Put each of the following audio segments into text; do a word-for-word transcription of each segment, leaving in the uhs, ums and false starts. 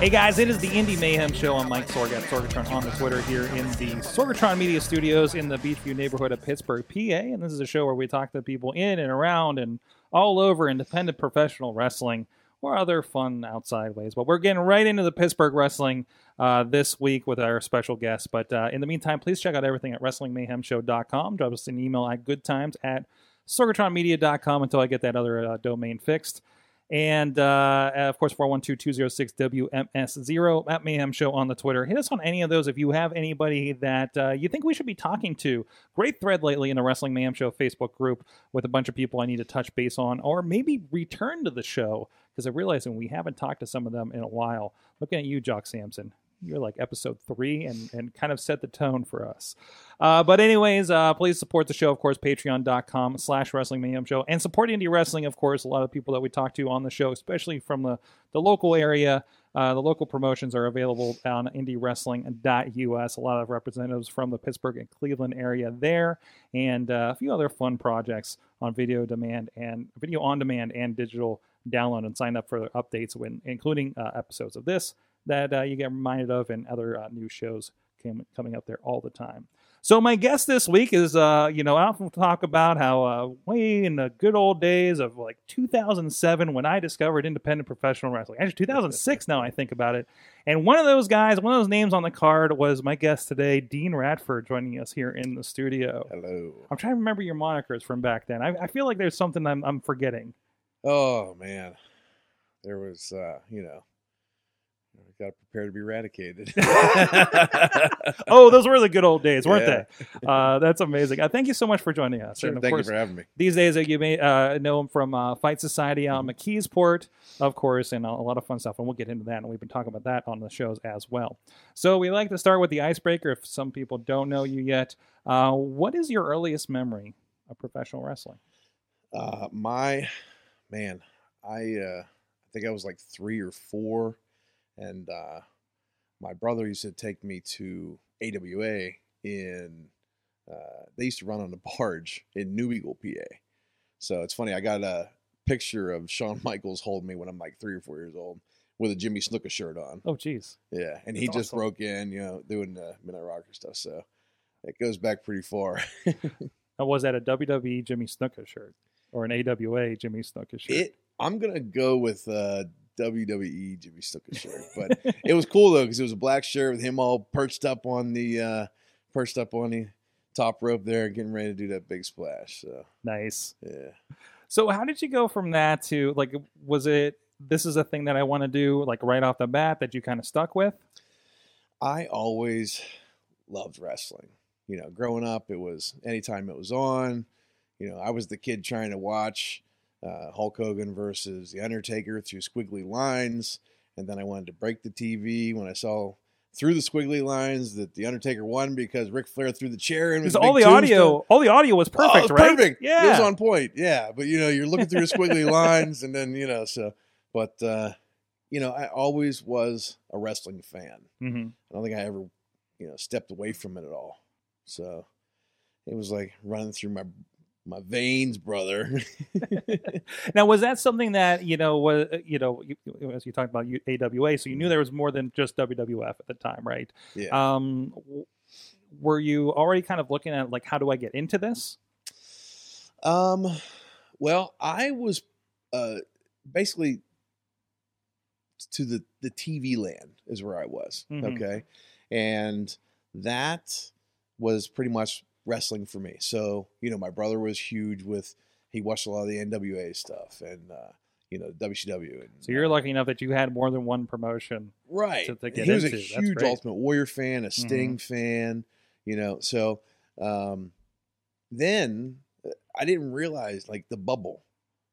Hey guys, it is the Indie Mayhem Show. I'm Mike Sorg at Sorgatron on the Twitter here in the Sorgatron Media Studios in the Beachview neighborhood of Pittsburgh, P A. And this is a show where we talk to people in and around and all over independent professional wrestling or other fun outside ways. But we're getting right into the Pittsburgh wrestling uh, this week with our special guest. But uh, in the meantime, please check out everything at wrestling mayhem show dot com. Drop us an email at goodtimes at sorgatron media dot com until I get that other uh, domain fixed. And, uh, of course, four one two, two oh six, W M S zero at Mayhem Show on the Twitter. Hit us on any of those if you have anybody that uh, you think we should be talking to. Great thread lately in the Wrestling Mayhem Show Facebook group with a bunch of people I need to touch base on or maybe return to the show because I'm realizing we haven't talked to some of them in a while. Looking at you, Jock Sampson. You're like episode three and, and kind of set the tone for us. Uh, but anyways, uh, please support the show, of course, patreon.com slash Wrestling Mayhem Show. And support indie wrestling, of course. A lot of people that we talk to on the show, especially from the, the local area, uh, the local promotions are available on indie wrestling dot U S. A lot of representatives from the Pittsburgh and Cleveland area there. And uh, a few other fun projects on video demand and video on demand and digital download and sign up for updates, when including uh, episodes of this that uh, you get reminded of, and other uh, new shows came, coming up there all the time. So my guest this week is, uh, you know, I often talk about how uh, way in the good old days of like two thousand seven when I discovered independent professional wrestling. Actually, two thousand six now I think about it. And one of those guys, one of those names on the card was my guest today, Dean Radford, joining us here in the studio. Hello. I'm trying to remember your monikers from back then. I, I feel like there's something I'm, I'm forgetting. Oh, man. There was, uh, you know. Got to prepare to be eradicated. Oh, those were the good old days, weren't yeah. they? Uh, that's amazing. Uh, thank you so much for joining us. Sure, and of thank course, you for having me. These days, you may uh, know him from uh, Fight Society out in mm-hmm. McKeesport, of course, and a lot of fun stuff. And we'll get into that, and we've been talking about that on the shows as well. So we like to start with the icebreaker. If some people don't know you yet, uh, what is your earliest memory of professional wrestling? Uh, my, man, I uh, think I was like three or four. And uh, my brother used to take me to A W A in, uh, they used to run on a barge in New Eagle, P A. So it's funny, I got a picture of Shawn Michaels holding me when I'm like three or four years old with a Jimmy Snuka shirt on. Oh, geez. Yeah, and That's he just awesome. broke in, you know, doing the Midnight Rocker stuff. So it goes back pretty far. Was that a W W E Jimmy Snuka shirt or an A W A Jimmy Snuka shirt? It, I'm going to go with... Uh, W W E Jimmy Snuka shirt, but it was cool though because it was a black shirt with him all perched up on the uh, perched up on the top rope there, getting ready to do that big splash. So nice, yeah. So how did you go from that to like, was it this is a thing that I want to do like right off the bat that you kind of stuck with? I always loved wrestling. You know, growing up, it was anytime it was on. You know, I was the kid trying to watch. Uh, Hulk Hogan versus The Undertaker through squiggly lines. And then I wanted to break the T V when I saw through the squiggly lines that The Undertaker won because Ric Flair threw the chair in. Because all the audio, all the audio was perfect, oh, it was right? Perfect. Yeah. It was on point. Yeah. But, you know, you're looking through the squiggly lines and then, you know, so, but, uh, you know, I always was a wrestling fan. Mm-hmm. I don't think I ever, you know, stepped away from it at all. So it was like running through my My veins, brother. Now, was that something that, you know, was, you know, you, as you talked about A W A, so you knew there was more than just W W F at the time, right? Yeah. Um, were you already kind of looking at, like, how do I get into this? Um, well, I was uh, basically to the, the T V land is where I was, mm-hmm. okay? And that was pretty much... wrestling for me. So, you know, my brother was huge with, he watched a lot of the N W A stuff and, uh, you know, W C W. And, so you're uh, lucky enough that you had more than one promotion. Right. To, to get he was into. a huge Ultimate Warrior fan, a Sting mm-hmm. fan, you know. So um, then I didn't realize like the bubble.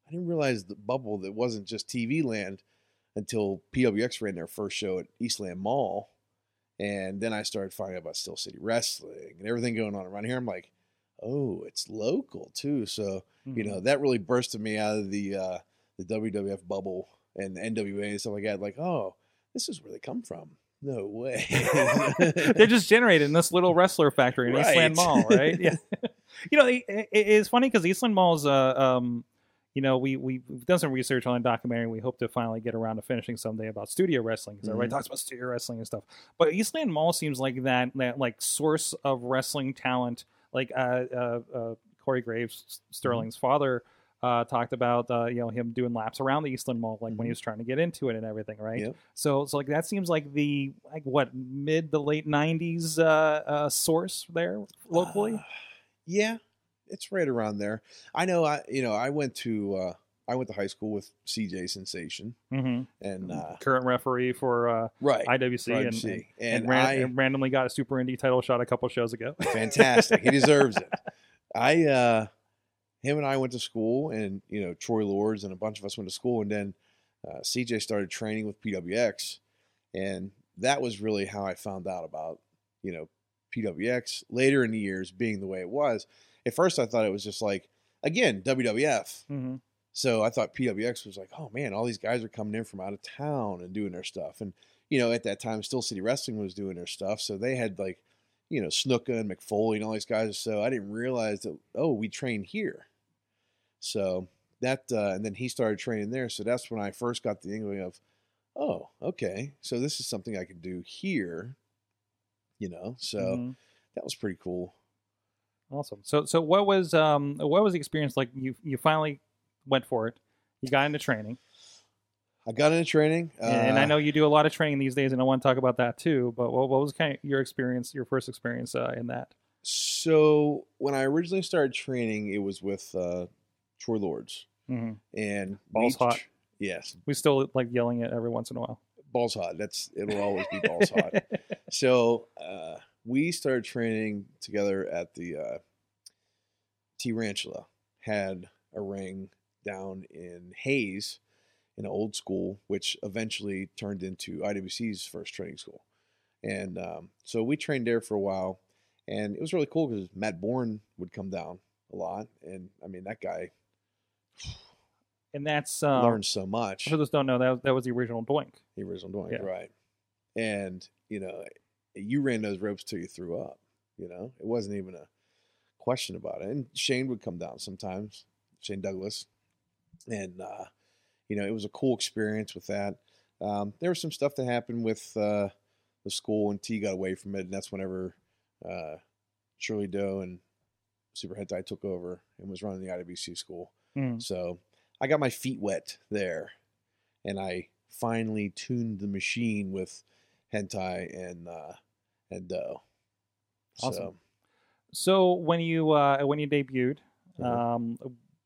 I didn't realize the bubble that wasn't just T V land until P W X ran their first show at Eastland Mall. And then I started finding out about Steel City Wrestling and everything going on around here. I'm like, oh, it's local too. So, mm-hmm. you know, that really bursted me out of the uh, the W W F bubble and the N W A and stuff like that. Like, oh, this is where they come from. No way. They're just generated in this little wrestler factory in right. Eastland Mall, right? Yeah. You know, it, it, it's funny because Eastland Mall's, uh, um, you know, we, we, we've done some research on documentary. We hope to finally get around to finishing someday about studio wrestling. Because mm-hmm. everybody talks about studio wrestling and stuff. But Eastland Mall seems like that, that like, source of wrestling talent. Like uh, uh, uh, Corey Graves, Sterling's mm-hmm. father, uh, talked about uh, you know him doing laps around the Eastland Mall, like mm-hmm. when he was trying to get into it and everything, right? Yep. So, so like that seems like the like what mid to late nineties uh, uh, source there locally. Uh, yeah, it's right around there. I know. I you know I went to uh, I went to high school with C J Sensation, mm-hmm. and uh, current referee for uh, right I W C, right, and, and, and, and, ran, I, and randomly got a Super Indie title shot a couple shows ago. Fantastic, he deserves it. I. Uh, Him and I went to school, and, you know, Troy Lords and a bunch of us went to school, and then uh, C J started training with P W X, and that was really how I found out about, you know, P W X later in the years being the way it was. At first, I thought it was just like, again, W W F. Mm-hmm. So I thought P W X was like, oh, man, all these guys are coming in from out of town and doing their stuff. And, you know, at that time, Steel City Wrestling was doing their stuff, so they had, like, you know, Snuka and McFoley and all these guys. So I didn't realize that, oh, we train here. So that, uh, and then he started training there. So that's when I first got the inkling of, oh, okay, so this is something I could do here, you know? So mm-hmm. that was pretty cool. Awesome. So, so what was, um, what was the experience like? You, you finally went for it. You got into training. I got into training. Uh, and I know you do a lot of training these days, and I want to talk about that too, but what, what was kind of your experience, your first experience uh, in that? So when I originally started training, it was with, uh, Troy Lords. Mm-hmm. And balls we, hot. Yes. We still like yelling it every once in a while. Balls hot. That's, it'll always be balls hot. So, uh, we started training together at the, uh, T-Ranchula had a ring down in Hayes, an old school, which eventually turned into I W C's first training school. And, um, so we trained there for a while, and it was really cool because Matt Bourne would come down a lot. And I mean, that guy, and that's uh, learned so much. For those who don't know, that was, that was the original Doink. The original Doink, yeah. Right? And you know, you ran those ropes till you threw up. You know, it wasn't even a question about it. And Shane would come down sometimes, Shane Douglas, and uh, you know, it was a cool experience with that. Um, there was some stuff that happened with uh, the school, and T got away from it, and that's whenever uh, Shirley Doe and Super Hentai took over and was running the I W C school. Mm. So I got my feet wet there, and I finally tuned the machine with Hentai and uh, and Doe. Awesome. So, so when you uh, when you debuted, mm-hmm. um,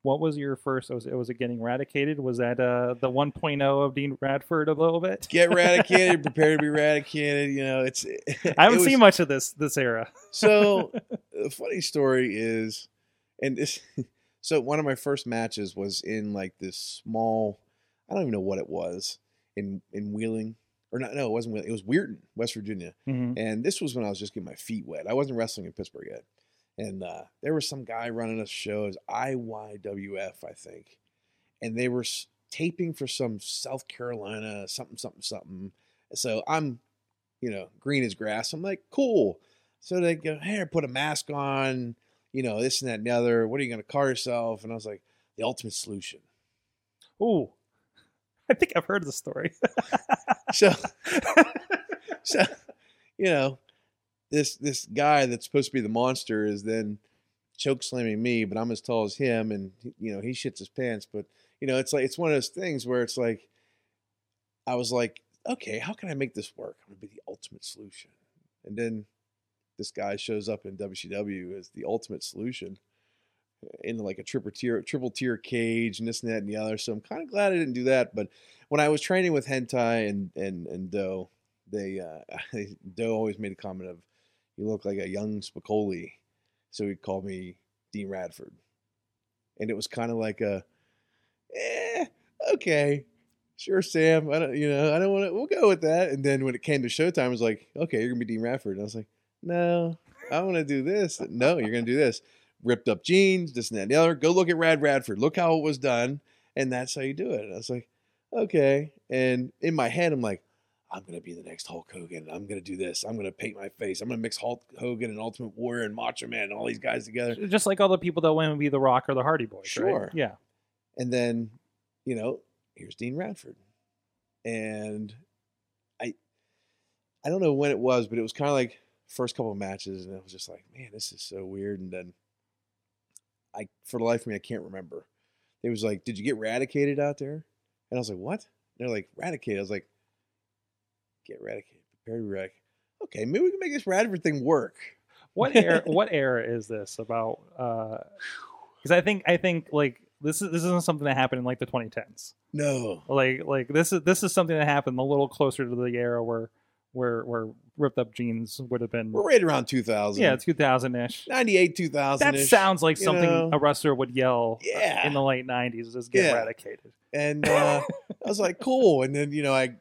what was your first? Was it was it Getting Radicated? Was that uh, the one point oh of Dean Radford a little bit? Get radicated, prepare to be radicated. You know, it's. It, I haven't it was, seen much of this this era. So. The funny story is, and this, so one of my first matches was in like this small, I don't even know what it was, in in Wheeling, or not, no, it wasn't Wheeling, it was Weirton, West Virginia. Mm-hmm. And this was when I was just getting my feet wet. I wasn't wrestling in Pittsburgh yet. And uh, there was some guy running a show, it was I Y W F, I think. And they were taping for some South Carolina, something, something, something. So I'm, you know, green as grass. I'm like, cool. So they go, hey, put a mask on, you know, this and that and the other. What are you going to call yourself? And I was like, The Ultimate Solution. Ooh, I think I've heard the story. so, so, you know, this this guy that's supposed to be the monster is then choke slamming me, but I'm as tall as him, and, you know, he shits his pants. But, you know, it's like it's one of those things where it's like, I was like, okay, how can I make this work? I'm going to be The Ultimate Solution. And then this guy shows up in W C W as The Ultimate Solution in like a triple tier, triple tier cage and this and that and the other. So I'm kind of glad I didn't do that. But when I was training with Hentai and, and, and Doe, they, uh, Doe always made a comment of, you look like a young Spicoli. So he'd call me Dean Radford. And it was kind of like a, eh, okay. sure, Sam, I don't, you know, I don't want to, we'll go with that. And then when it came to showtime, I was like, okay, you're going to be Dean Radford. And I was like, no, I want to do this. No, you're going to do this. Ripped up jeans, this and that and the other. Go look at Rad Radford. Look how it was done. And that's how you do it. And I was like, okay. And in my head, I'm like, I'm going to be the next Hulk Hogan. I'm going to do this. I'm going to paint my face. I'm going to mix Hulk Hogan and Ultimate Warrior and Macho Man and all these guys together. Just like all the people that want to be The Rock or the Hardy Boys. Sure. Right? Yeah. And then, you know, here's Dean Radford. And I I don't know when it was, but it was kind of like first couple of matches. And I was just like, man, this is so weird. And then I, for the life of me, I can't remember. It was like, did you get radicated out there? And I was like, what? They're like, radicated. I was like, get radicated. Prepare to wreck. Okay, maybe we can make this Radford thing work. What era? What era is this about? Because uh, I think I think like this is this isn't something that happened in like the twenty tens. No. Like like this is this is something that happened a little closer to the era where where where ripped up jeans would have been. We're right around two thousand. Yeah, two thousand ish. ninety-eight, two thousand. That sounds like you something know? a wrestler would yell. Yeah. In the late nineties, just get yeah. radicated. And uh, I was like, cool. And then you know I.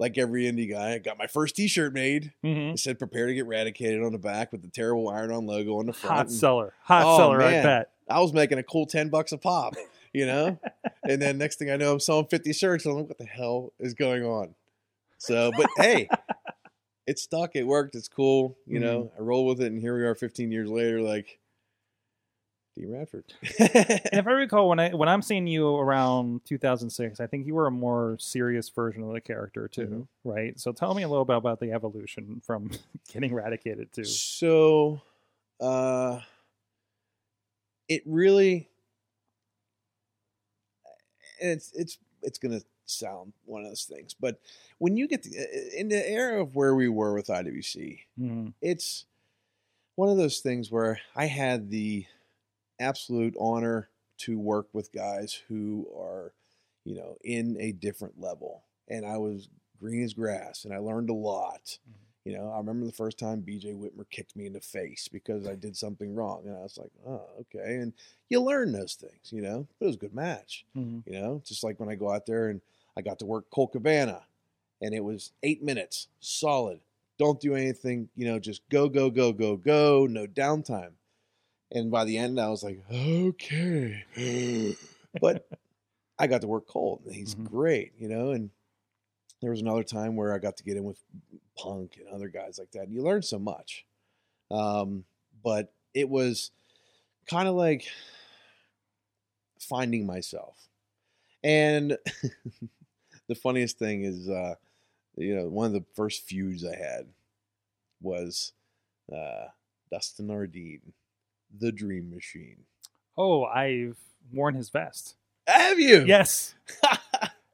Like every indie guy, I got my first T-shirt made. Mm-hmm. It said "Prepare to get radicated" on the back with the terrible Iron-On logo on the front. Hot and, seller, hot oh, seller, man, I bet. I was making a cool ten bucks a pop, you know. And then next thing I know, I'm selling fifty shirts. I'm like, "What the hell is going on?" So, but hey, it stuck. It worked. It's cool, you mm-hmm. know. I roll with it, and here we are, fifteen years later, like Dean Radford. And if I recall, when I when I'm seeing you around two thousand six, I think you were a more serious version of the character too, mm-hmm. right? So tell me a little bit about the evolution from getting radicated to. So, uh, it really, and it's it's it's gonna sound one of those things, but when you get to, in the era of where we were with I W C, mm-hmm. it's one of those things where I had the absolute honor to work with guys who are, you know, in a different level. And I was green as grass and I learned a lot. Mm-hmm. You know, I remember the first time B J Whitmer kicked me in the face because I did something wrong. And I was like, oh, okay. And you learn those things, you know, it was a good match, mm-hmm. you know, just like when I go out there and I got to work Colt Cabana and it was eight minutes solid. Don't do anything, you know, just go, go, go, go, go. No downtime. And by the end, I was like, okay. But I got to work Colt. He's mm-hmm. great, you know. And there was another time where I got to get in with Punk and other guys like that. And you learn so much. Um, but it was kind of like finding myself. And the funniest thing is, uh, you know, one of the first feuds I had was uh, Dustin Ordeed. The Dream Machine. Oh, I've worn his vest. Have you? Yes.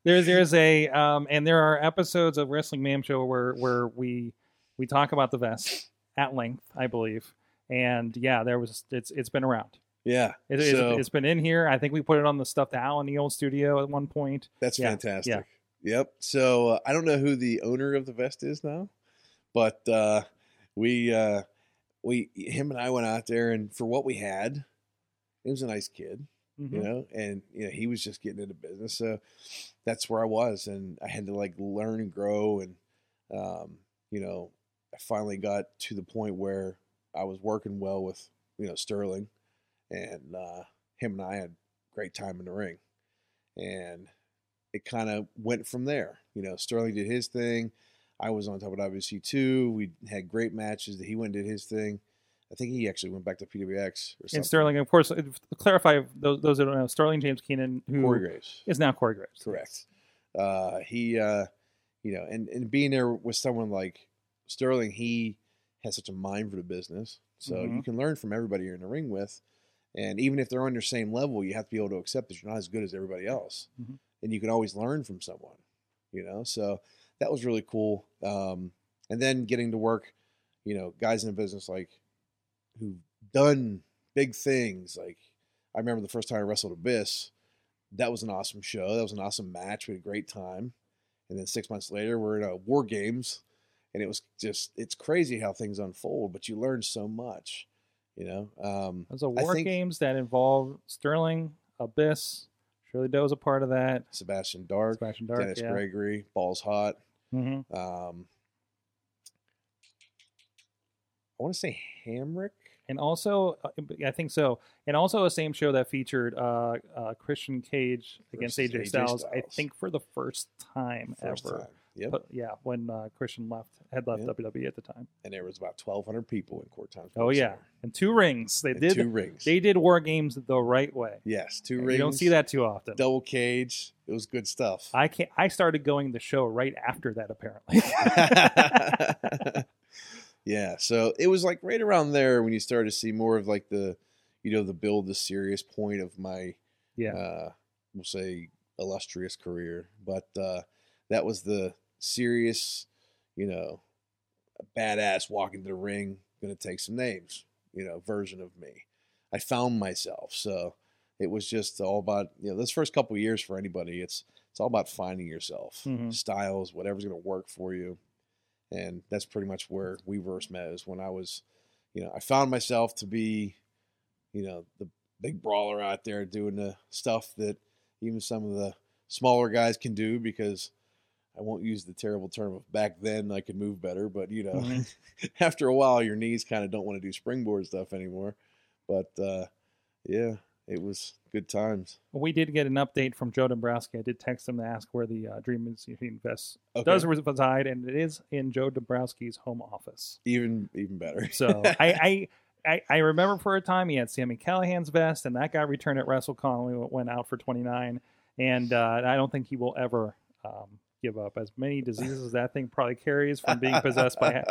there's there's a um, and there are episodes of Wrestling Mayhem Show where where we we talk about the vest at length, I believe. And yeah, there was it's it's been around. Yeah, it, so, it's, it's been in here. I think we put it on the stuffed owl in the old studio at one point. That's yeah, fantastic. Yeah. Yep. So uh, I don't know who the owner of the vest is now, but uh, we. Uh, We, him and I went out there, and for what we had, he was a nice kid, mm-hmm. you know, and you know he was just getting into business, so that's where I was, and I had to like learn and grow, and um, you know, I finally got to the point where I was working well with you know Sterling, and uh, him and I had a great time in the ring, and it kind of went from there. You know, Sterling did his thing. I was on top of I W C too. We had great matches. He went and did his thing. I think he actually went back to P W X or something. And Sterling, of course, clarify those those that don't know, Sterling James Keenan, who Corey Graves. Is now Corey Graves. Correct. Uh, he, uh, you know, and, and being there with someone like Sterling, he has such a mind for the business. So mm-hmm. you can learn from everybody you're in the ring with. And even if they're on your same level, you have to be able to accept that you're not as good as everybody else. Mm-hmm. And you can always learn from someone, you know? So that was really cool. Um, and then getting to work, you know, guys in the business like who've done big things. Like I remember the first time I wrestled Abyss, that was an awesome show. That was an awesome match. We had a great time. And then six months later, we're in a War Games, and it was just, it's crazy how things unfold, but you learn so much, you know? Um, it was a War I think, Games that involved Sterling, Abyss, Shirley Doe was a part of that. Sebastian Dark, Sebastian Dark Dennis yeah. Gregory, Balls Hot. Mm-hmm. Um, I want to say Hamrick. And also, I think so. And also a same show that featured uh, uh, Christian Cage versus against A J Styles, Styles, I think for the first time first ever. Time. Yep. But, yeah, when uh, Christian left, had left yep. W W E at the time. And there was about twelve hundred people in Court Times. Oh, yeah. Center. And two rings. They and did two rings. They did War Games the right way. Yes, two and rings. You don't see that too often. Double cage. It was good stuff. I can't, I started going the show right after that, apparently. Yeah, so it was like right around there when you started to see more of like the, you know, the build the serious point of my, yeah, uh, we'll say illustrious career. But uh, that was the serious, you know, badass walking to the ring, gonna take some names, you know, version of me. I found myself, so it was just all about, you know, this first couple of years for anybody, it's it's all about finding yourself, mm-hmm. styles, whatever's gonna work for you. And that's pretty much where we first met, is when I was, you know, I found myself to be, you know, the big brawler out there doing the stuff that even some of the smaller guys can do, because I won't use the terrible term of back then I could move better. But, you know, mm-hmm. after a while, your knees kind of don't want to do springboard stuff anymore. But, uh, yeah, it was good times. We did get an update from Joe Dombrowski. I did text him to ask where the uh, Dream Machine Vest okay. does reside, and it is in Joe Dombrowski's home office. Even even better. So I, I, I I remember for a time he had Sammy Callahan's vest, and that got returned at WrestleCon. We went out for twenty-nine, and uh, I don't think he will ever um, give up. As many diseases that thing probably carries from being possessed by...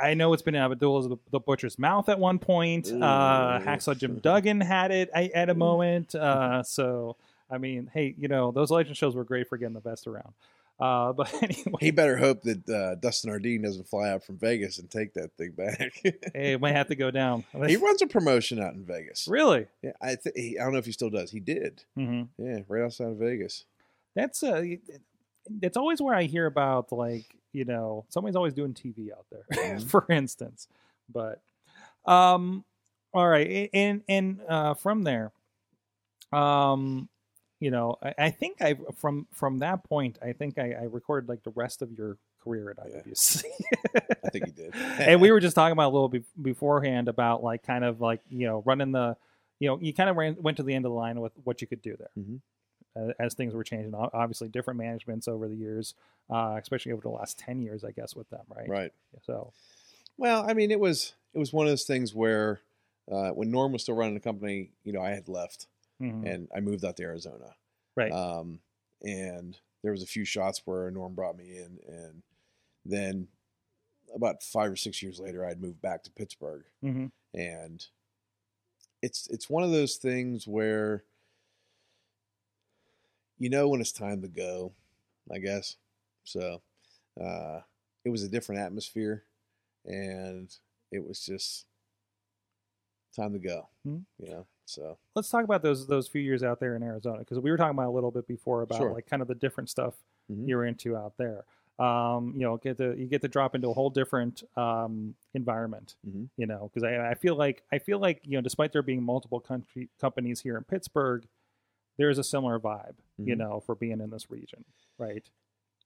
I know it's been Abdullah's the, the Butcher's Mouth at one point. Ooh. Uh, Hacksaw Jim Duggan had it I, at a moment. Uh, so, I mean, hey, you know, those legend shows were great for getting the best around. Uh, but anyway. He better hope that uh, Dustin Hardin doesn't fly out from Vegas and take that thing back. Hey, it might have to go down. He runs a promotion out in Vegas. Really? Yeah, I, th- he, I don't know if he still does. He did. Mm-hmm. Yeah, right outside of Vegas. That's a... Uh, It's always where I hear about, like, you know, somebody's always doing T V out there, for instance. But, um, all right. And, and, uh, from there, um, you know, I, I think I, from, from that point, I think I, I recorded like the rest of your career at I W C. Yeah. I think you did. And we were just talking about a little be- beforehand about like, kind of like, you know, running the, you know, you kind of ran, went to the end of the line with what you could do there. Mm-hmm. As things were changing, obviously different managements over the years, uh, especially over the last ten years, I guess, with them, right? Right. So, well, I mean, it was it was one of those things where uh, when Norm was still running the company, you know, I had left mm-hmm. and I moved out to Arizona, right? Um, and there was a few shots where Norm brought me in, and then about five or six years later, I'd moved back to Pittsburgh, mm-hmm. and it's it's one of those things where. You know when it's time to go, I guess. So uh, it was a different atmosphere, and it was just time to go. Mm-hmm. You know. So let's talk about those those few years out there in Arizona, because we were talking about a little bit before about sure. like kind of the different stuff mm-hmm. you're into out there. Um, you know, get to you get to drop into a whole different um, environment. Mm-hmm. You know, because I, I feel like I feel like you know, despite there being multiple country companies here in Pittsburgh. There is a similar vibe, mm-hmm. you know, for being in this region, right?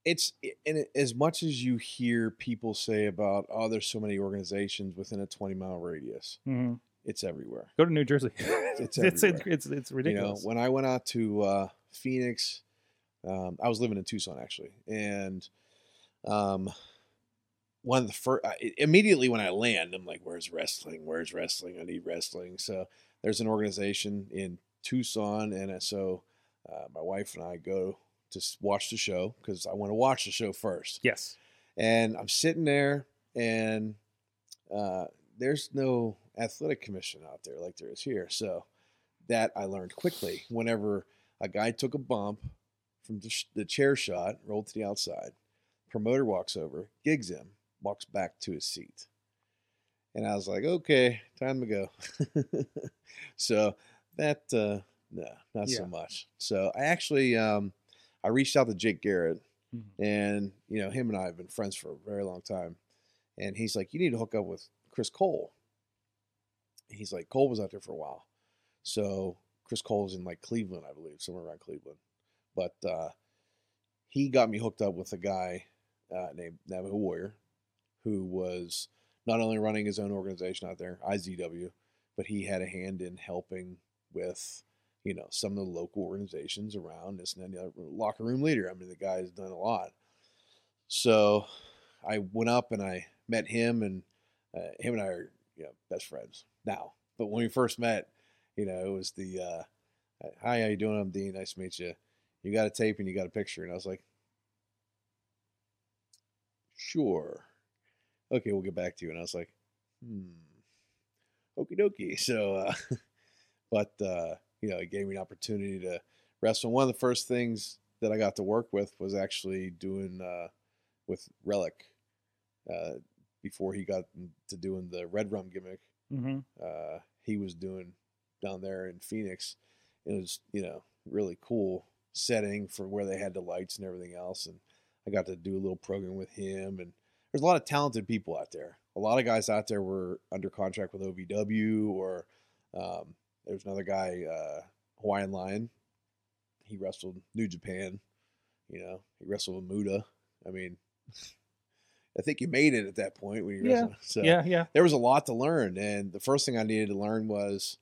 It's and it, as much as you hear people say about, oh, there's so many organizations within a twenty mile radius. Mm-hmm. It's everywhere. Go to New Jersey. It's it's, it's it's it's ridiculous. You know, when I went out to uh, Phoenix, um, I was living in Tucson actually, and um, one of the first immediately when I land, I'm like, "Where's wrestling? Where's wrestling? I need wrestling." So there's an organization in Tucson, and so uh, my wife and I go to watch the show because I want to watch the show first. Yes. And I'm sitting there, and uh, there's no athletic commission out there like there is here. So that I learned quickly. Whenever a guy took a bump from the, sh- the chair shot, rolled to the outside, promoter walks over, gigs him, walks back to his seat. And I was like, okay, time to go. So... That, uh, no, not yeah. so much. So I actually, um, I reached out to Jake Garrett mm-hmm. and, you know, him and I have been friends for a very long time. And he's like, you need to hook up with Chris Cole. He's like, Cole was out there for a while. So Chris Cole's in like Cleveland, I believe, somewhere around Cleveland. But uh, he got me hooked up with a guy uh, named Navajo Warrior, who was not only running his own organization out there, I Z W, but he had a hand in helping with, you know, some of the local organizations around this and the locker room leader. I mean, the guy's done a lot. So I went up and I met him, and uh, him and I are, you know, best friends now. But when we first met, you know, it was the, uh, hi, how you doing? I'm Dean. Nice to meet you. You got a tape and you got a picture. And I was like, sure. Okay, we'll get back to you. And I was like, hmm, okie dokie. So, uh, but, uh, you know, it gave me an opportunity to wrestle. One of the first things that I got to work with was actually doing uh, with Relic uh, before he got to doing the Red Rum gimmick. Mm-hmm. Uh, he was doing down there in Phoenix. It was, you know, really cool setting for where they had the lights and everything else. And I got to do a little program with him, and there's a lot of talented people out there. A lot of guys out there were under contract with O V W, or um, there was another guy, uh, Hawaiian Lion. He wrestled New Japan. You know, he wrestled with Muda. I mean, I think he made it at that point when he yeah. wrestled. So yeah, yeah. There was a lot to learn, and the first thing I needed to learn was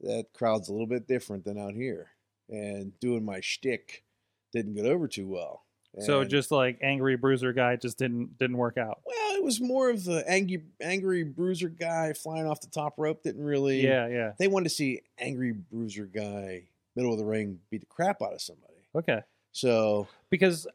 that crowd's a little bit different than out here. And doing my shtick didn't get over too well. And so just like angry bruiser guy just didn't didn't work out. Well, it was more of the angry angry bruiser guy flying off the top rope didn't really. Yeah, yeah. They wanted to see angry bruiser guy middle of the ring beat the crap out of somebody. Okay. So because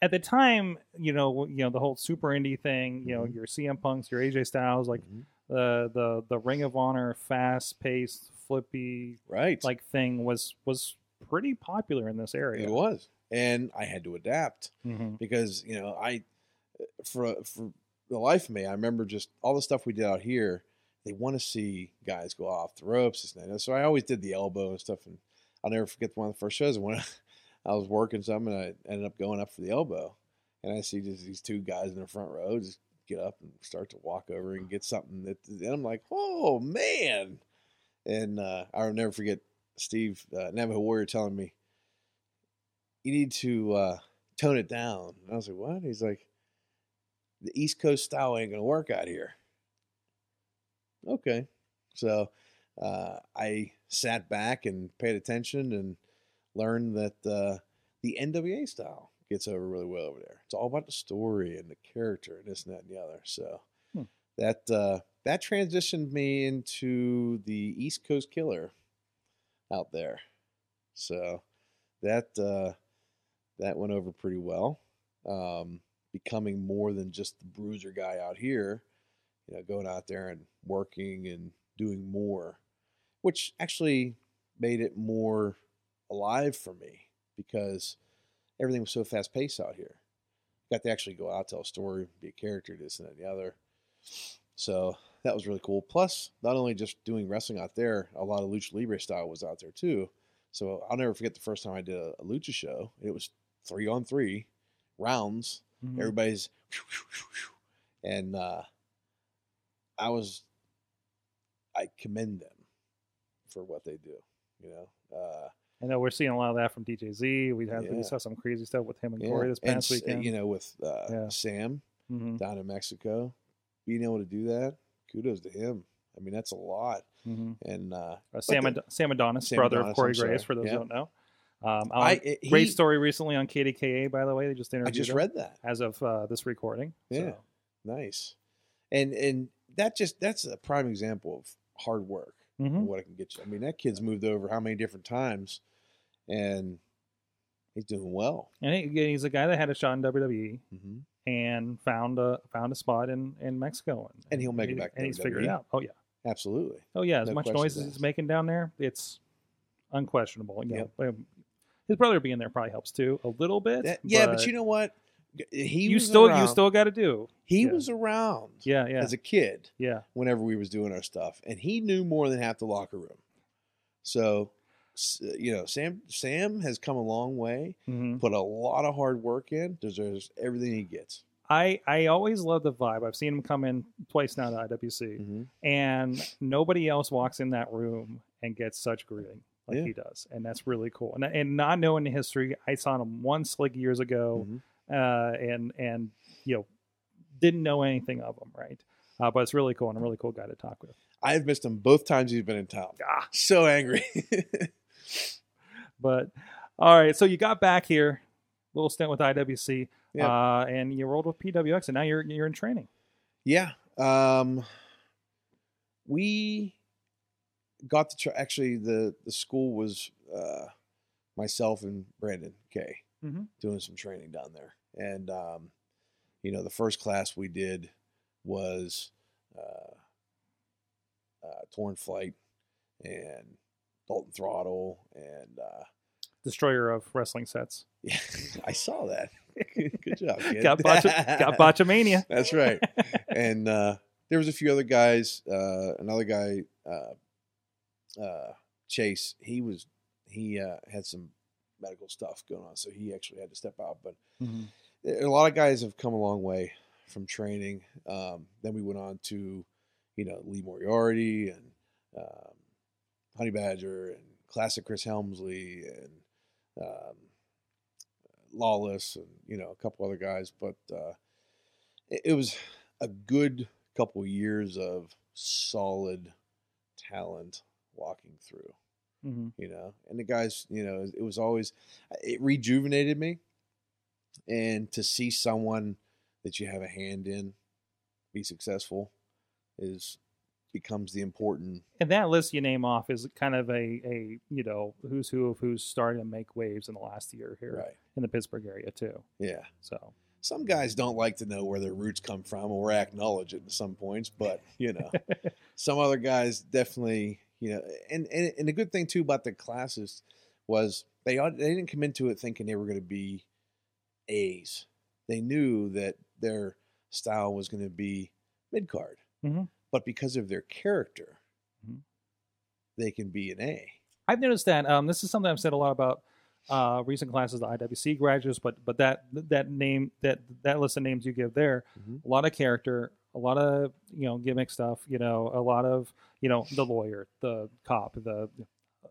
at the time, you know, you know the whole super indie thing, you mm-hmm. know, your C M Punks, your A J Styles, like mm-hmm. the the the Ring of Honor fast paced flippy right like thing was was pretty popular in this area. It was. And I had to adapt mm-hmm. because, you know, I, for for the life of me, I remember just all the stuff we did out here. They want to see guys go off the ropes. This and that. So I always did the elbow and stuff. And I'll never forget one of the first shows when I was working something, and I ended up going up for the elbow. And I see just these two guys in the front row just get up and start to walk over and get something. That, and I'm like, oh, man. And uh, I'll never forget Steve, uh, Navajo Warrior, telling me, you need to uh, tone it down. And I was like, what? He's like, the East Coast style ain't going to work out here. Okay. So uh, I sat back and paid attention and learned that uh, the N W A style gets over really well over there. It's all about the story and the character and this and that and the other. So hmm. that uh, that transitioned me into the East Coast killer out there. So that uh, That went over pretty well, um, becoming more than just the bruiser guy out here, you know, going out there and working and doing more, which actually made it more alive for me because everything was so fast paced out here. Got to actually go out, tell a story, be a character, this and that and the other. So that was really cool. Plus, not only just doing wrestling out there, a lot of lucha libre style was out there too. So I'll never forget the first time I did a, a lucha show. It was three on three rounds. Mm-hmm. Everybody's and uh, I was I commend them for what they do. You know, uh, I know we're seeing a lot of that from D J Z. We had yeah. we saw some crazy stuff with him and yeah. Corey this past and, weekend. You know, with uh, yeah. Sam mm-hmm. down in Mexico, being able to do that, kudos to him. I mean, that's a lot. Mm-hmm. And uh, uh, Sam the, Ad- Sam Adonis, Sam brother Adonis, of Corey Graves, for those yeah. who don't know. Um, I, it, he, great story recently on K D K A, by the way. They just interviewed. I just read that as of uh, this recording. Yeah, so. Nice. And and that just that's a prime example of hard work mm-hmm. and what it can get you. I mean, that kid's moved over how many different times, and he's doing well. And he, he's a guy that had a shot in W W E. Mm-hmm. And found a found a spot in, in Mexico, and, and he'll make it back. And he's figured it out. Oh yeah, absolutely. Oh yeah, as much noise as he's making down there, it's unquestionable. Yeah, his brother being there probably helps too a little bit. Yeah, but you know what? He you still you still got to do. He was around. Yeah, yeah. As a kid. Yeah. Whenever we was doing our stuff, and he knew more than half the locker room. So, you know, Sam Sam has come a long way, mm-hmm. put a lot of hard work in, deserves everything he gets. I, I always love the vibe. I've seen him come in twice now to I W C, mm-hmm. and nobody else walks in that room and gets such greeting. like yeah. he does. And that's really cool. And and not knowing the history, I saw him once like years ago mm-hmm. uh, and, and, you know, didn't know anything of him. Right. Uh, but it's really cool and a really cool guy to talk with. I've missed him both times he's been in town. Ah, so angry. But all right. So you got back here, little stint with I W C yeah. uh, and you rolled with P W X and now you're, you're in training. Yeah. Um, we got to try, actually the, the school was, uh, myself and Brandon Kay mm-hmm. doing some training down there. And, um, you know, the first class we did was, uh, uh, Torn Flight and Dalton Throttle and, uh, Destroyer of Wrestling Sets. Yeah, I saw that. Good, good job, kid. got, botcha, got Botchamania. That's right. And uh, there was a few other guys. Uh, another guy, uh, uh, Chase. He was he uh, had some medical stuff going on, so he actually had to step out. But mm-hmm. a lot of guys have come a long way from training. Um, then we went on to, you know, Lee Moriarty and um, Honey Badger and Classic Chris Helmsley and. Um, Lawless and, you know, a couple other guys, but uh, it, it was a good couple years of solid talent walking through, mm-hmm. you know, and the guys, you know, it was always, it rejuvenated me. And to see someone that you have a hand in be successful is becomes the important. And that list you name off is kind of a, a you know, who's who of who's starting to make waves in the last year here right. in the Pittsburgh area too. Yeah. So some guys don't like to know where their roots come from or acknowledge it at some points, but you know, some other guys definitely, you know, and, and, and the good thing too about the classes was they, they didn't come into it thinking they were going to be A's. They knew that their style was going to be mid-card. Mm-hmm. But because of their character, mm-hmm. they can be an A. I've noticed that. Um, this is something I've said a lot about uh, recent classes, the I W C graduates. But but that that name that that list of names you give there, mm-hmm. a lot of character, a lot of you know gimmick stuff. You know, a lot of you know the lawyer, the cop, the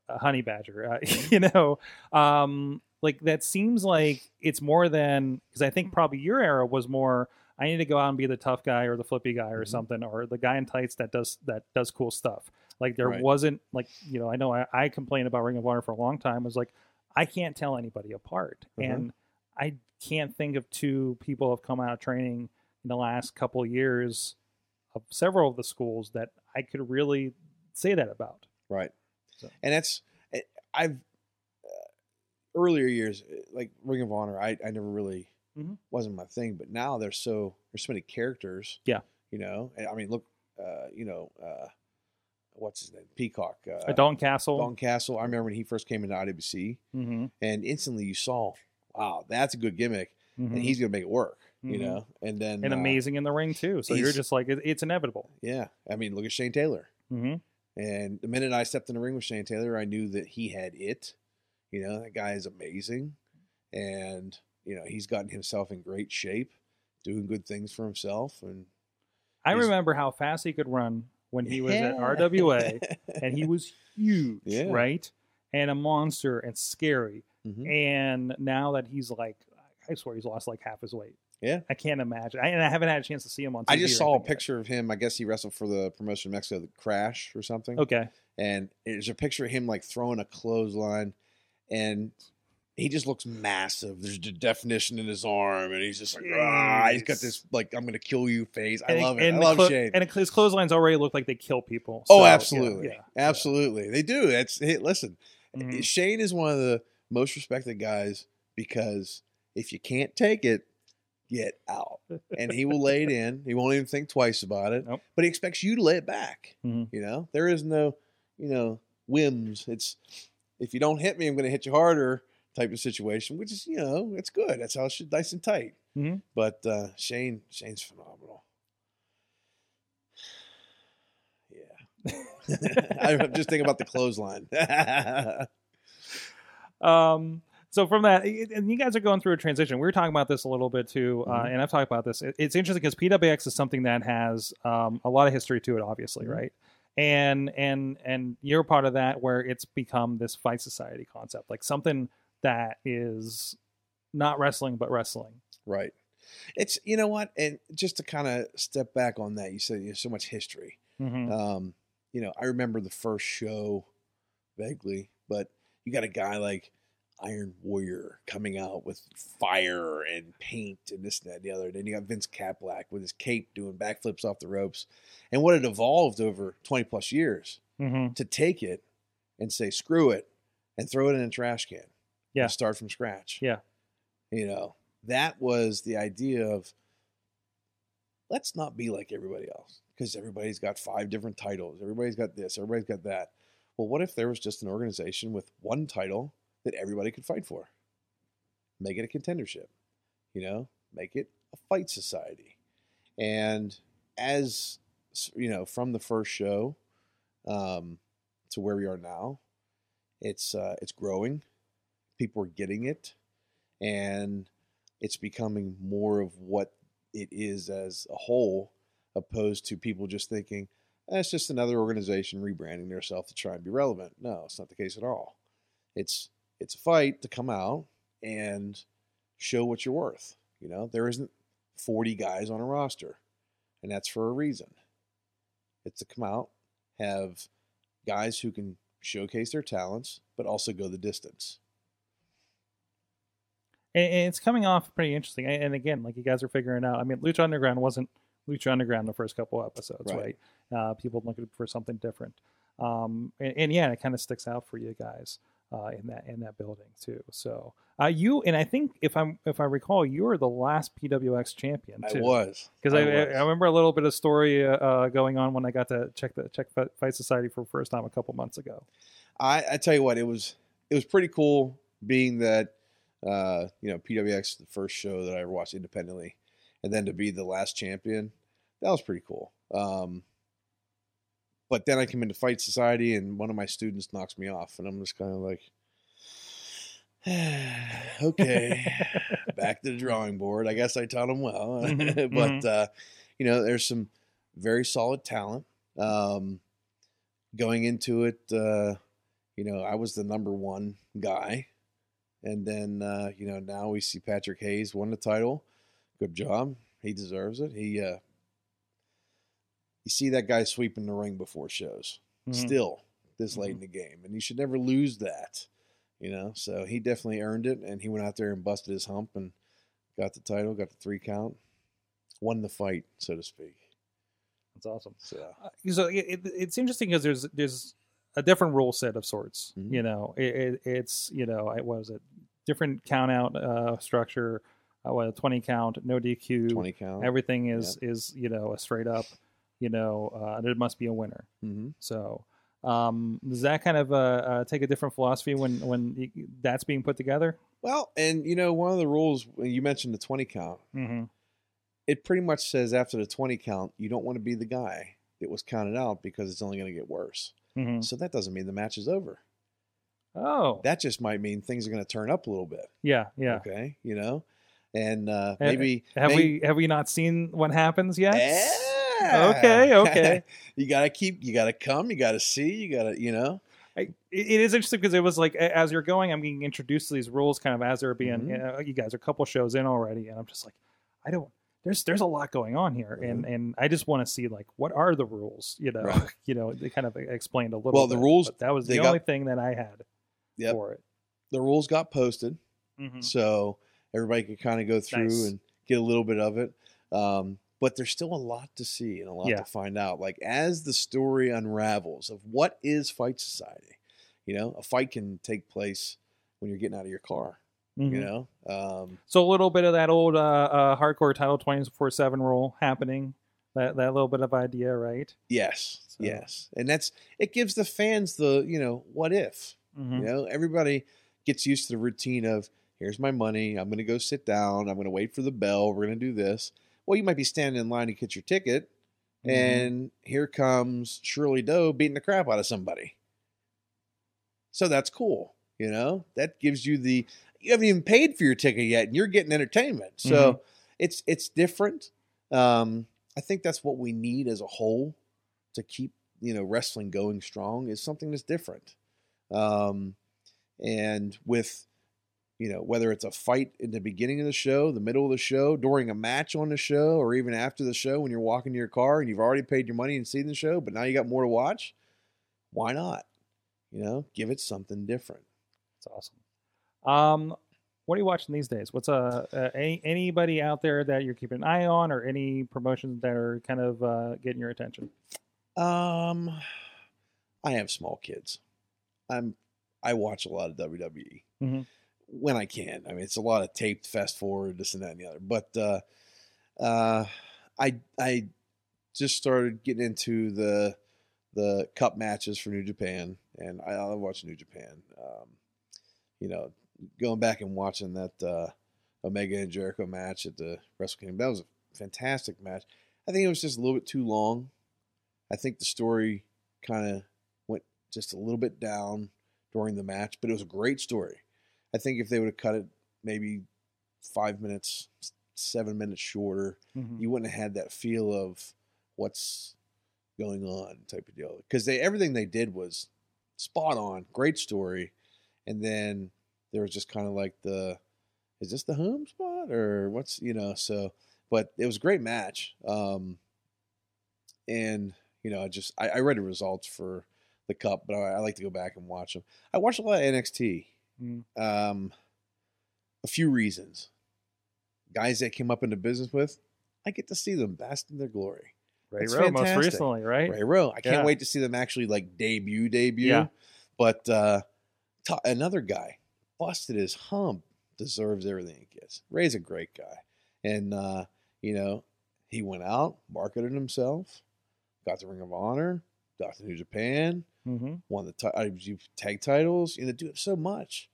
uh, honey badger. Uh, mm-hmm. You know, um, like that seems like it's more than because I think probably your era was more. I need to go out and be the tough guy or the flippy guy or mm-hmm. something, or the guy in tights that does that does cool stuff. Like there right. wasn't like, you know, I know I, I complained about Ring of Honor for a long time. I was like, I can't tell anybody apart. Mm-hmm. And I can't think of two people have come out of training in the last couple of years of several of the schools that I could really say that about. Right. So. And that's, I've uh, earlier years, like Ring of Honor, I, I never really, Mm-hmm. wasn't my thing, but now there's so there's so many characters. Yeah, you know, I mean, look, uh, you know, uh, what's his name, Peacock, uh, Don Castle. Don Castle. I remember when he first came into I W C, mm-hmm. and instantly you saw, wow, that's a good gimmick, mm-hmm. and he's gonna make it work. Mm-hmm. You know, and then and uh, amazing in the ring too. So you're just like, it, it's inevitable. Yeah, I mean, look at Shane Taylor. Mm-hmm. And the minute I stepped in the ring with Shane Taylor, I knew that he had it. You know, that guy is amazing, and. You know, he's gotten himself in great shape, doing good things for himself. And I remember how fast he could run when he yeah. was at R W A, and he was huge, yeah. right? And a monster and scary. Mm-hmm. And now that he's like, I swear he's lost like half his weight. Yeah. I can't imagine. I, and I haven't had a chance to see him on T V. I just saw a picture of him. I guess he wrestled for the promotion in Mexico, the Crash or something. Okay. And there's a picture of him like throwing a clothesline and... He just looks massive. There's the definition in his arm, and he's just like, ah, he's got this, like, I'm going to kill you phase. I and, love it. I love clo- Shane. And his clotheslines already look like they kill people. So, oh, absolutely. Yeah, yeah, absolutely. Yeah. They do. That's hey, listen, mm-hmm. Shane is one of the most respected guys because if you can't take it, get out. And he will lay it in. He won't even think twice about it. Nope. But he expects you to lay it back. Mm-hmm. You know? There is no, you know, whims. It's, if you don't hit me, I'm going to hit you harder. Type of situation, which is, you know, it's good. That's how it should, nice and tight. Mm-hmm. But uh, Shane, Shane's phenomenal. Yeah. I'm just thinking about the clothesline. um. So from that, and you guys are going through a transition. We were talking about this a little bit too, uh, mm-hmm. and I've talked about this. It's interesting because P W X is something that has um, a lot of history to it, obviously, mm-hmm. right? And and and you're part of that, where it's become this Fight Society concept, like something that is not wrestling but wrestling. Right. It's, you know what, and just to kind of step back on that, you said there's so much history. Mm-hmm. Um, you know, I remember the first show vaguely, but you got a guy like Iron Warrior coming out with fire and paint and this and that and the other. And then you got Vince Capelak with his cape doing backflips off the ropes. And what it evolved over twenty plus years mm-hmm. to take it and say, screw it, and throw it in a trash can. Yeah. And start from scratch. Yeah. You know, that was the idea of, let's not be like everybody else, because everybody's got five different titles. Everybody's got this. Everybody's got that. Well, what if there was just an organization with one title that everybody could fight for? Make it a contendership, you know, make it a Fight Society. And as you know, from the first show um, to where we are now, it's uh, it's growing. People are getting it, and it's becoming more of what it is as a whole, opposed to people just thinking that's eh, just another organization rebranding themselves to try and be relevant. No, it's not the case at all. It's It's a fight to come out and show what you're worth. You know, there isn't forty guys on a roster, and that's for a reason. It's to come out, have guys who can showcase their talents, but also go the distance. And it's coming off pretty interesting. And again, like you guys are figuring out, I mean, Lucha Underground wasn't Lucha Underground the first couple episodes, right? right? Uh, people looking for something different. Um, and, and yeah, it kind of sticks out for you guys. Uh, in that in that building too. So uh, you and I think if I'm if I recall, you were the last P W X champion too. I was, because I, I, I remember a little bit of story uh, going on when I got to check the check Fight Society for the first time a couple months ago. I, I tell you what, it was it was pretty cool being that uh, you know, P W X, the first show that I ever watched independently, and then to be the last champion. That was pretty cool. Um, But then I come into Fight Society, and one of my students knocks me off, and I'm just kind of like, okay, back to the drawing board. I guess I taught him well. Mm-hmm. But, mm-hmm. Uh, you know, there's some very solid talent. Um, going into it, uh, you know, I was the number one guy. And then, uh, you know, now we see Patrick Hayes won the title. Good job. He deserves it. He, uh, You see that guy sweeping the ring before shows, mm-hmm. still this mm-hmm. late in the game. And you should never lose that, you know? So he definitely earned it, and he went out there and busted his hump and got the title, got the three count, won the fight, so to speak. That's awesome. So, uh, so it, it, it's interesting because there's there's a different rule set of sorts, mm-hmm. you know? It, it, it's, you know, it was a different count-out uh, structure, uh, well, twenty count, no D Q. twenty count. Everything is, yeah. is you know, a straight-up. You know, uh, there must be a winner. Mm-hmm. So, um, does that kind of uh, uh, take a different philosophy when when that's being put together? Well, and you know, one of the rules you mentioned, the twenty count. Mm-hmm. It pretty much says after the twenty count, you don't want to be the guy that was counted out, because it's only going to get worse. Mm-hmm. So that doesn't mean the match is over. Oh, that just might mean things are going to turn up a little bit. Yeah, yeah. Okay, you know, and uh, maybe have maybe, we have we not seen what happens yet? Eh? Okay. Okay. you gotta keep. You gotta come. You gotta see. You gotta. You know. I, it is interesting because it was like, as you're going, I'm being introduced to these rules, kind of as they're being. Mm-hmm. You know, you guys are a couple shows in already, and I'm just like, I don't. There's there's a lot going on here, mm-hmm. and and I just want to see like what are the rules. You know. Right. You know. They kind of explained a little. Well, bit, the rules. That was the got, only thing that I had. Yep. For it. The rules got posted, mm-hmm. so everybody could kind of go through nice. and get a little bit of it. Um, But there's still a lot to see and a lot yeah. to find out. Like, as the story unravels of what is Fight Society, you know, a fight can take place when you're getting out of your car, mm-hmm. you know. Um, so a little bit of that old uh, uh, hardcore title twenty-four seven rule happening, that, that little bit of idea, right? Yes, so. yes. And that's, it gives the fans the, you know, what if, mm-hmm. you know, everybody gets used to the routine of, here's my money, I'm going to go sit down, I'm going to wait for the bell, we're going to do this. Well, you might be standing in line to get your ticket, mm-hmm. and here comes Shirley Doe beating the crap out of somebody. So that's cool. You know, that gives you the, you haven't even paid for your ticket yet, and you're getting entertainment. So mm-hmm. it's, it's different. Um, I think that's what we need as a whole to keep you know, wrestling going strong is something that's different. Um, and with, you know, whether it's a fight in the beginning of the show, the middle of the show, during a match on the show, or even after the show when you're walking to your car and you've already paid your money and seen the show, but now you got more to watch, why not? You know, give it something different. That's awesome. Um, what are you watching these days? What's uh, uh any, anybody out there that you're keeping an eye on, or any promotions that are kind of uh, getting your attention? Um, I have small kids. I'm I watch a lot of W W E mm-hmm. when I can. I mean, it's a lot of taped fast forward, this and that and the other. But uh, uh, I I just started getting into the the cup matches for New Japan, and I, I watch New Japan. Um, you know, going back and watching that uh, Omega and Jericho match at the Wrestle Kingdom, that was a fantastic match. I think it was just a little bit too long. I think the story kind of went just a little bit down during the match, but it was a great story. I think if they would have cut it maybe five minutes, seven minutes shorter, mm-hmm. you wouldn't have had that feel of what's going on type of deal. Because they everything they did was spot on, great story, and then there was just kind of like the, is this the home spot or what's, you know, so, but it was a great match. Um, and, you know, I just, I, I read the results for the cup, but I, I like to go back and watch them. I watch a lot of N X T. Mm. Um, a few reasons. Guys that came up into business with, I get to see them best in their glory. Ray Rowe most recently, right? Ray Rowe. I can't yeah. wait to see them actually like debut, debut. Yeah. But uh, t- another guy, busted his hump, deserves everything he gets. Ray's a great guy. And, uh, you know, he went out, marketed himself, got the Ring of Honor, got to New Japan, mm-hmm. won the t- tag titles. You know, do so much.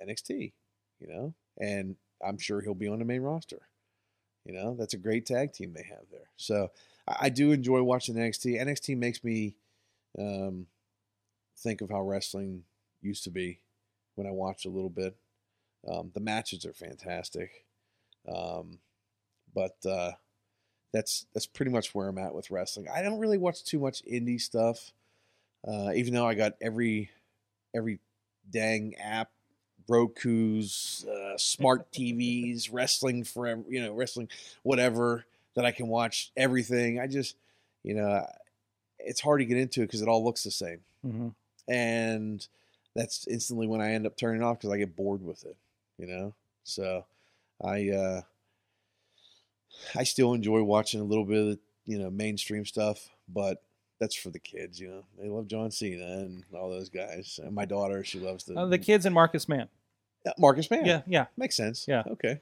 N X T, you know, and I'm sure he'll be on the main roster. You know, that's a great tag team they have there. So I, I do enjoy watching N X T. N X T makes me um, think of how wrestling used to be when I watch a little bit. Um, the matches are fantastic. Um, but uh, that's that's pretty much where I'm at with wrestling. I don't really watch too much indie stuff, uh, even though I got every every dang app, Roku's, uh, smart T Vs, wrestling forever, you know, wrestling whatever, that I can watch everything. I just, you know, it's hard to get into it because it all looks the same. Mm-hmm. And that's instantly when I end up turning off because I get bored with it, you know? So I, uh, I still enjoy watching a little bit of the, you know, mainstream stuff, but that's for the kids, you know. They love John Cena and all those guys. And my daughter, she loves the... Uh, the kids and Marcus Mann. Marcus Mann. Yeah, yeah. Makes sense. Yeah. Okay.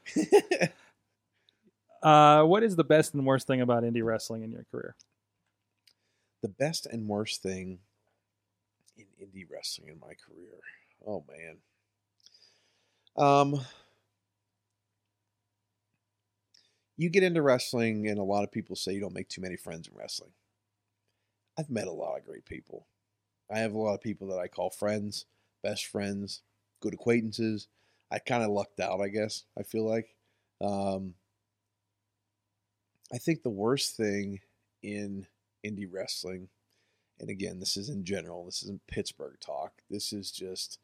uh, what is the best and worst thing about indie wrestling in your career? The best and worst thing in indie wrestling in my career. Oh, man. Um, you get into wrestling, and a lot of people say you don't make too many friends in wrestling. I've met a lot of great people. I have a lot of people that I call friends, best friends, good acquaintances. I kind of lucked out, I guess, I feel like. Um, I think the worst thing in indie wrestling, and again, this is in general, this isn't Pittsburgh talk, this is just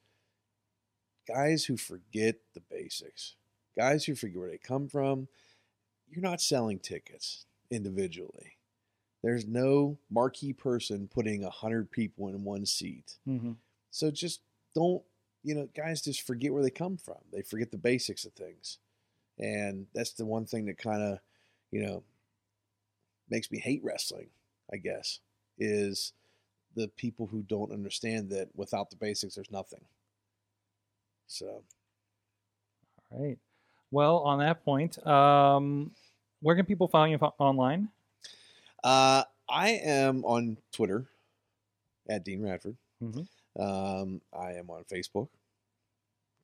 guys who forget the basics. Guys who forget where they come from. You're not selling tickets individually. There's no marquee person putting one hundred people in one seat. Mm-hmm. So just don't, you know, guys just forget where they come from. They forget the basics of things. And that's the one thing that kind of, you know, makes me hate wrestling, I guess, is the people who don't understand that without the basics, there's nothing. So. All right. Well, on that point, um, where can people find you online? Uh, I am on Twitter at Dean Radford. Mm-hmm. Um, I am on Facebook,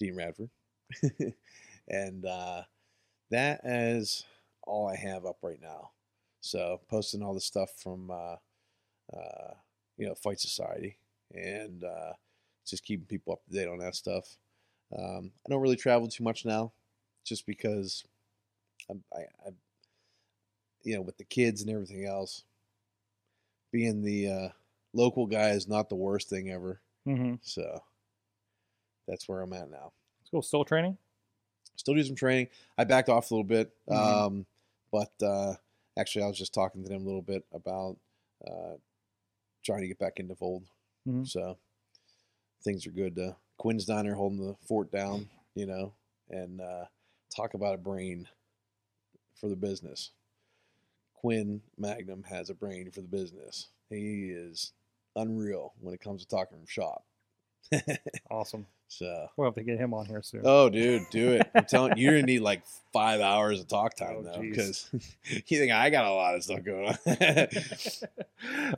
Dean Radford. And, uh, that is all I have up right now. So posting all the stuff from, uh, uh, you know, Fight Society and, uh, just keeping people up to date on that stuff. Um, I don't really travel too much now just because I'm, I, I, you know, with the kids and everything else, being the uh, local guy is not the worst thing ever. Mm-hmm. So that's where I'm at now. That's cool. Still training? Still do some training. I backed off a little bit. Mm-hmm. Um, but uh, actually, I was just talking to them a little bit about uh, trying to get back into fold. Mm-hmm. So things are good. Uh, Quinn's down there holding the fort down, you know, and uh, talk about a brain for the business. Quinn Magnum has a brain for the business. He is unreal when it comes to talking from shop. Awesome. So we'll have to get him on here soon. Oh, dude, do it. I'm telling you, you're gonna need like five hours of talk time, oh, though, because you think I got a lot of stuff going on.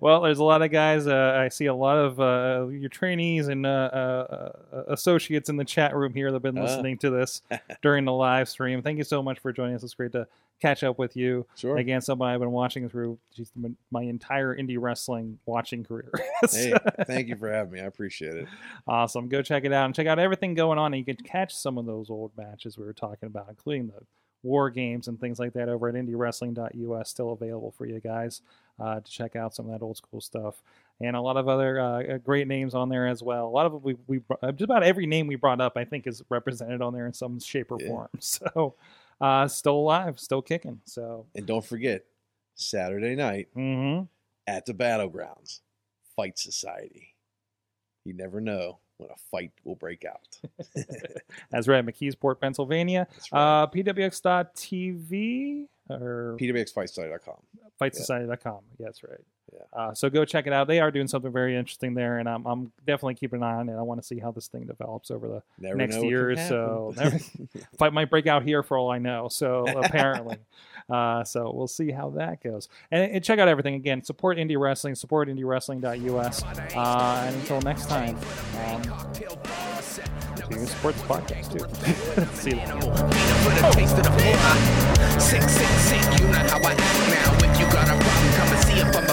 Well, there's a lot of guys. Uh, I see a lot of uh, your trainees and uh, uh, associates in the chat room here that've been listening uh. to this during the live stream. Thank you so much for joining us. It's great to catch up with you. Sure. Again, somebody I've been watching through geez, my entire indie wrestling watching career. So, hey, thank you for having me. I appreciate it. Awesome. Go check it out and check out everything going on. And you can catch some of those old matches we were talking about, including the war games and things like that over at indie wrestling dot U S, still available for you guys uh, to check out some of that old school stuff. And a lot of other uh, great names on there as well. A lot of we we just about every name we brought up, I think, is represented on there in some shape or yeah. form. So Uh, still alive, still kicking. So, and don't forget Saturday night mm-hmm. at the Battlegrounds, Fight Society. You never know when a fight will break out. That's right, McKeesport, Pennsylvania. That's right. Uh, P W X dot T V or P W X fight society dot com. fight society dot com. Yeah. That's right. Yeah. Uh, so go check it out. They are doing something very interesting there, and I'm, I'm definitely keeping an eye on it. I want to see how this thing develops over the never next year or so. Never, fight might break out here for all I know. So apparently, uh, so we'll see how that goes. And, and check out everything again. Support indie wrestling. Support indie wrestling dot U S. Uh, and until next time, um, you can support the podcast too. See you. Oh.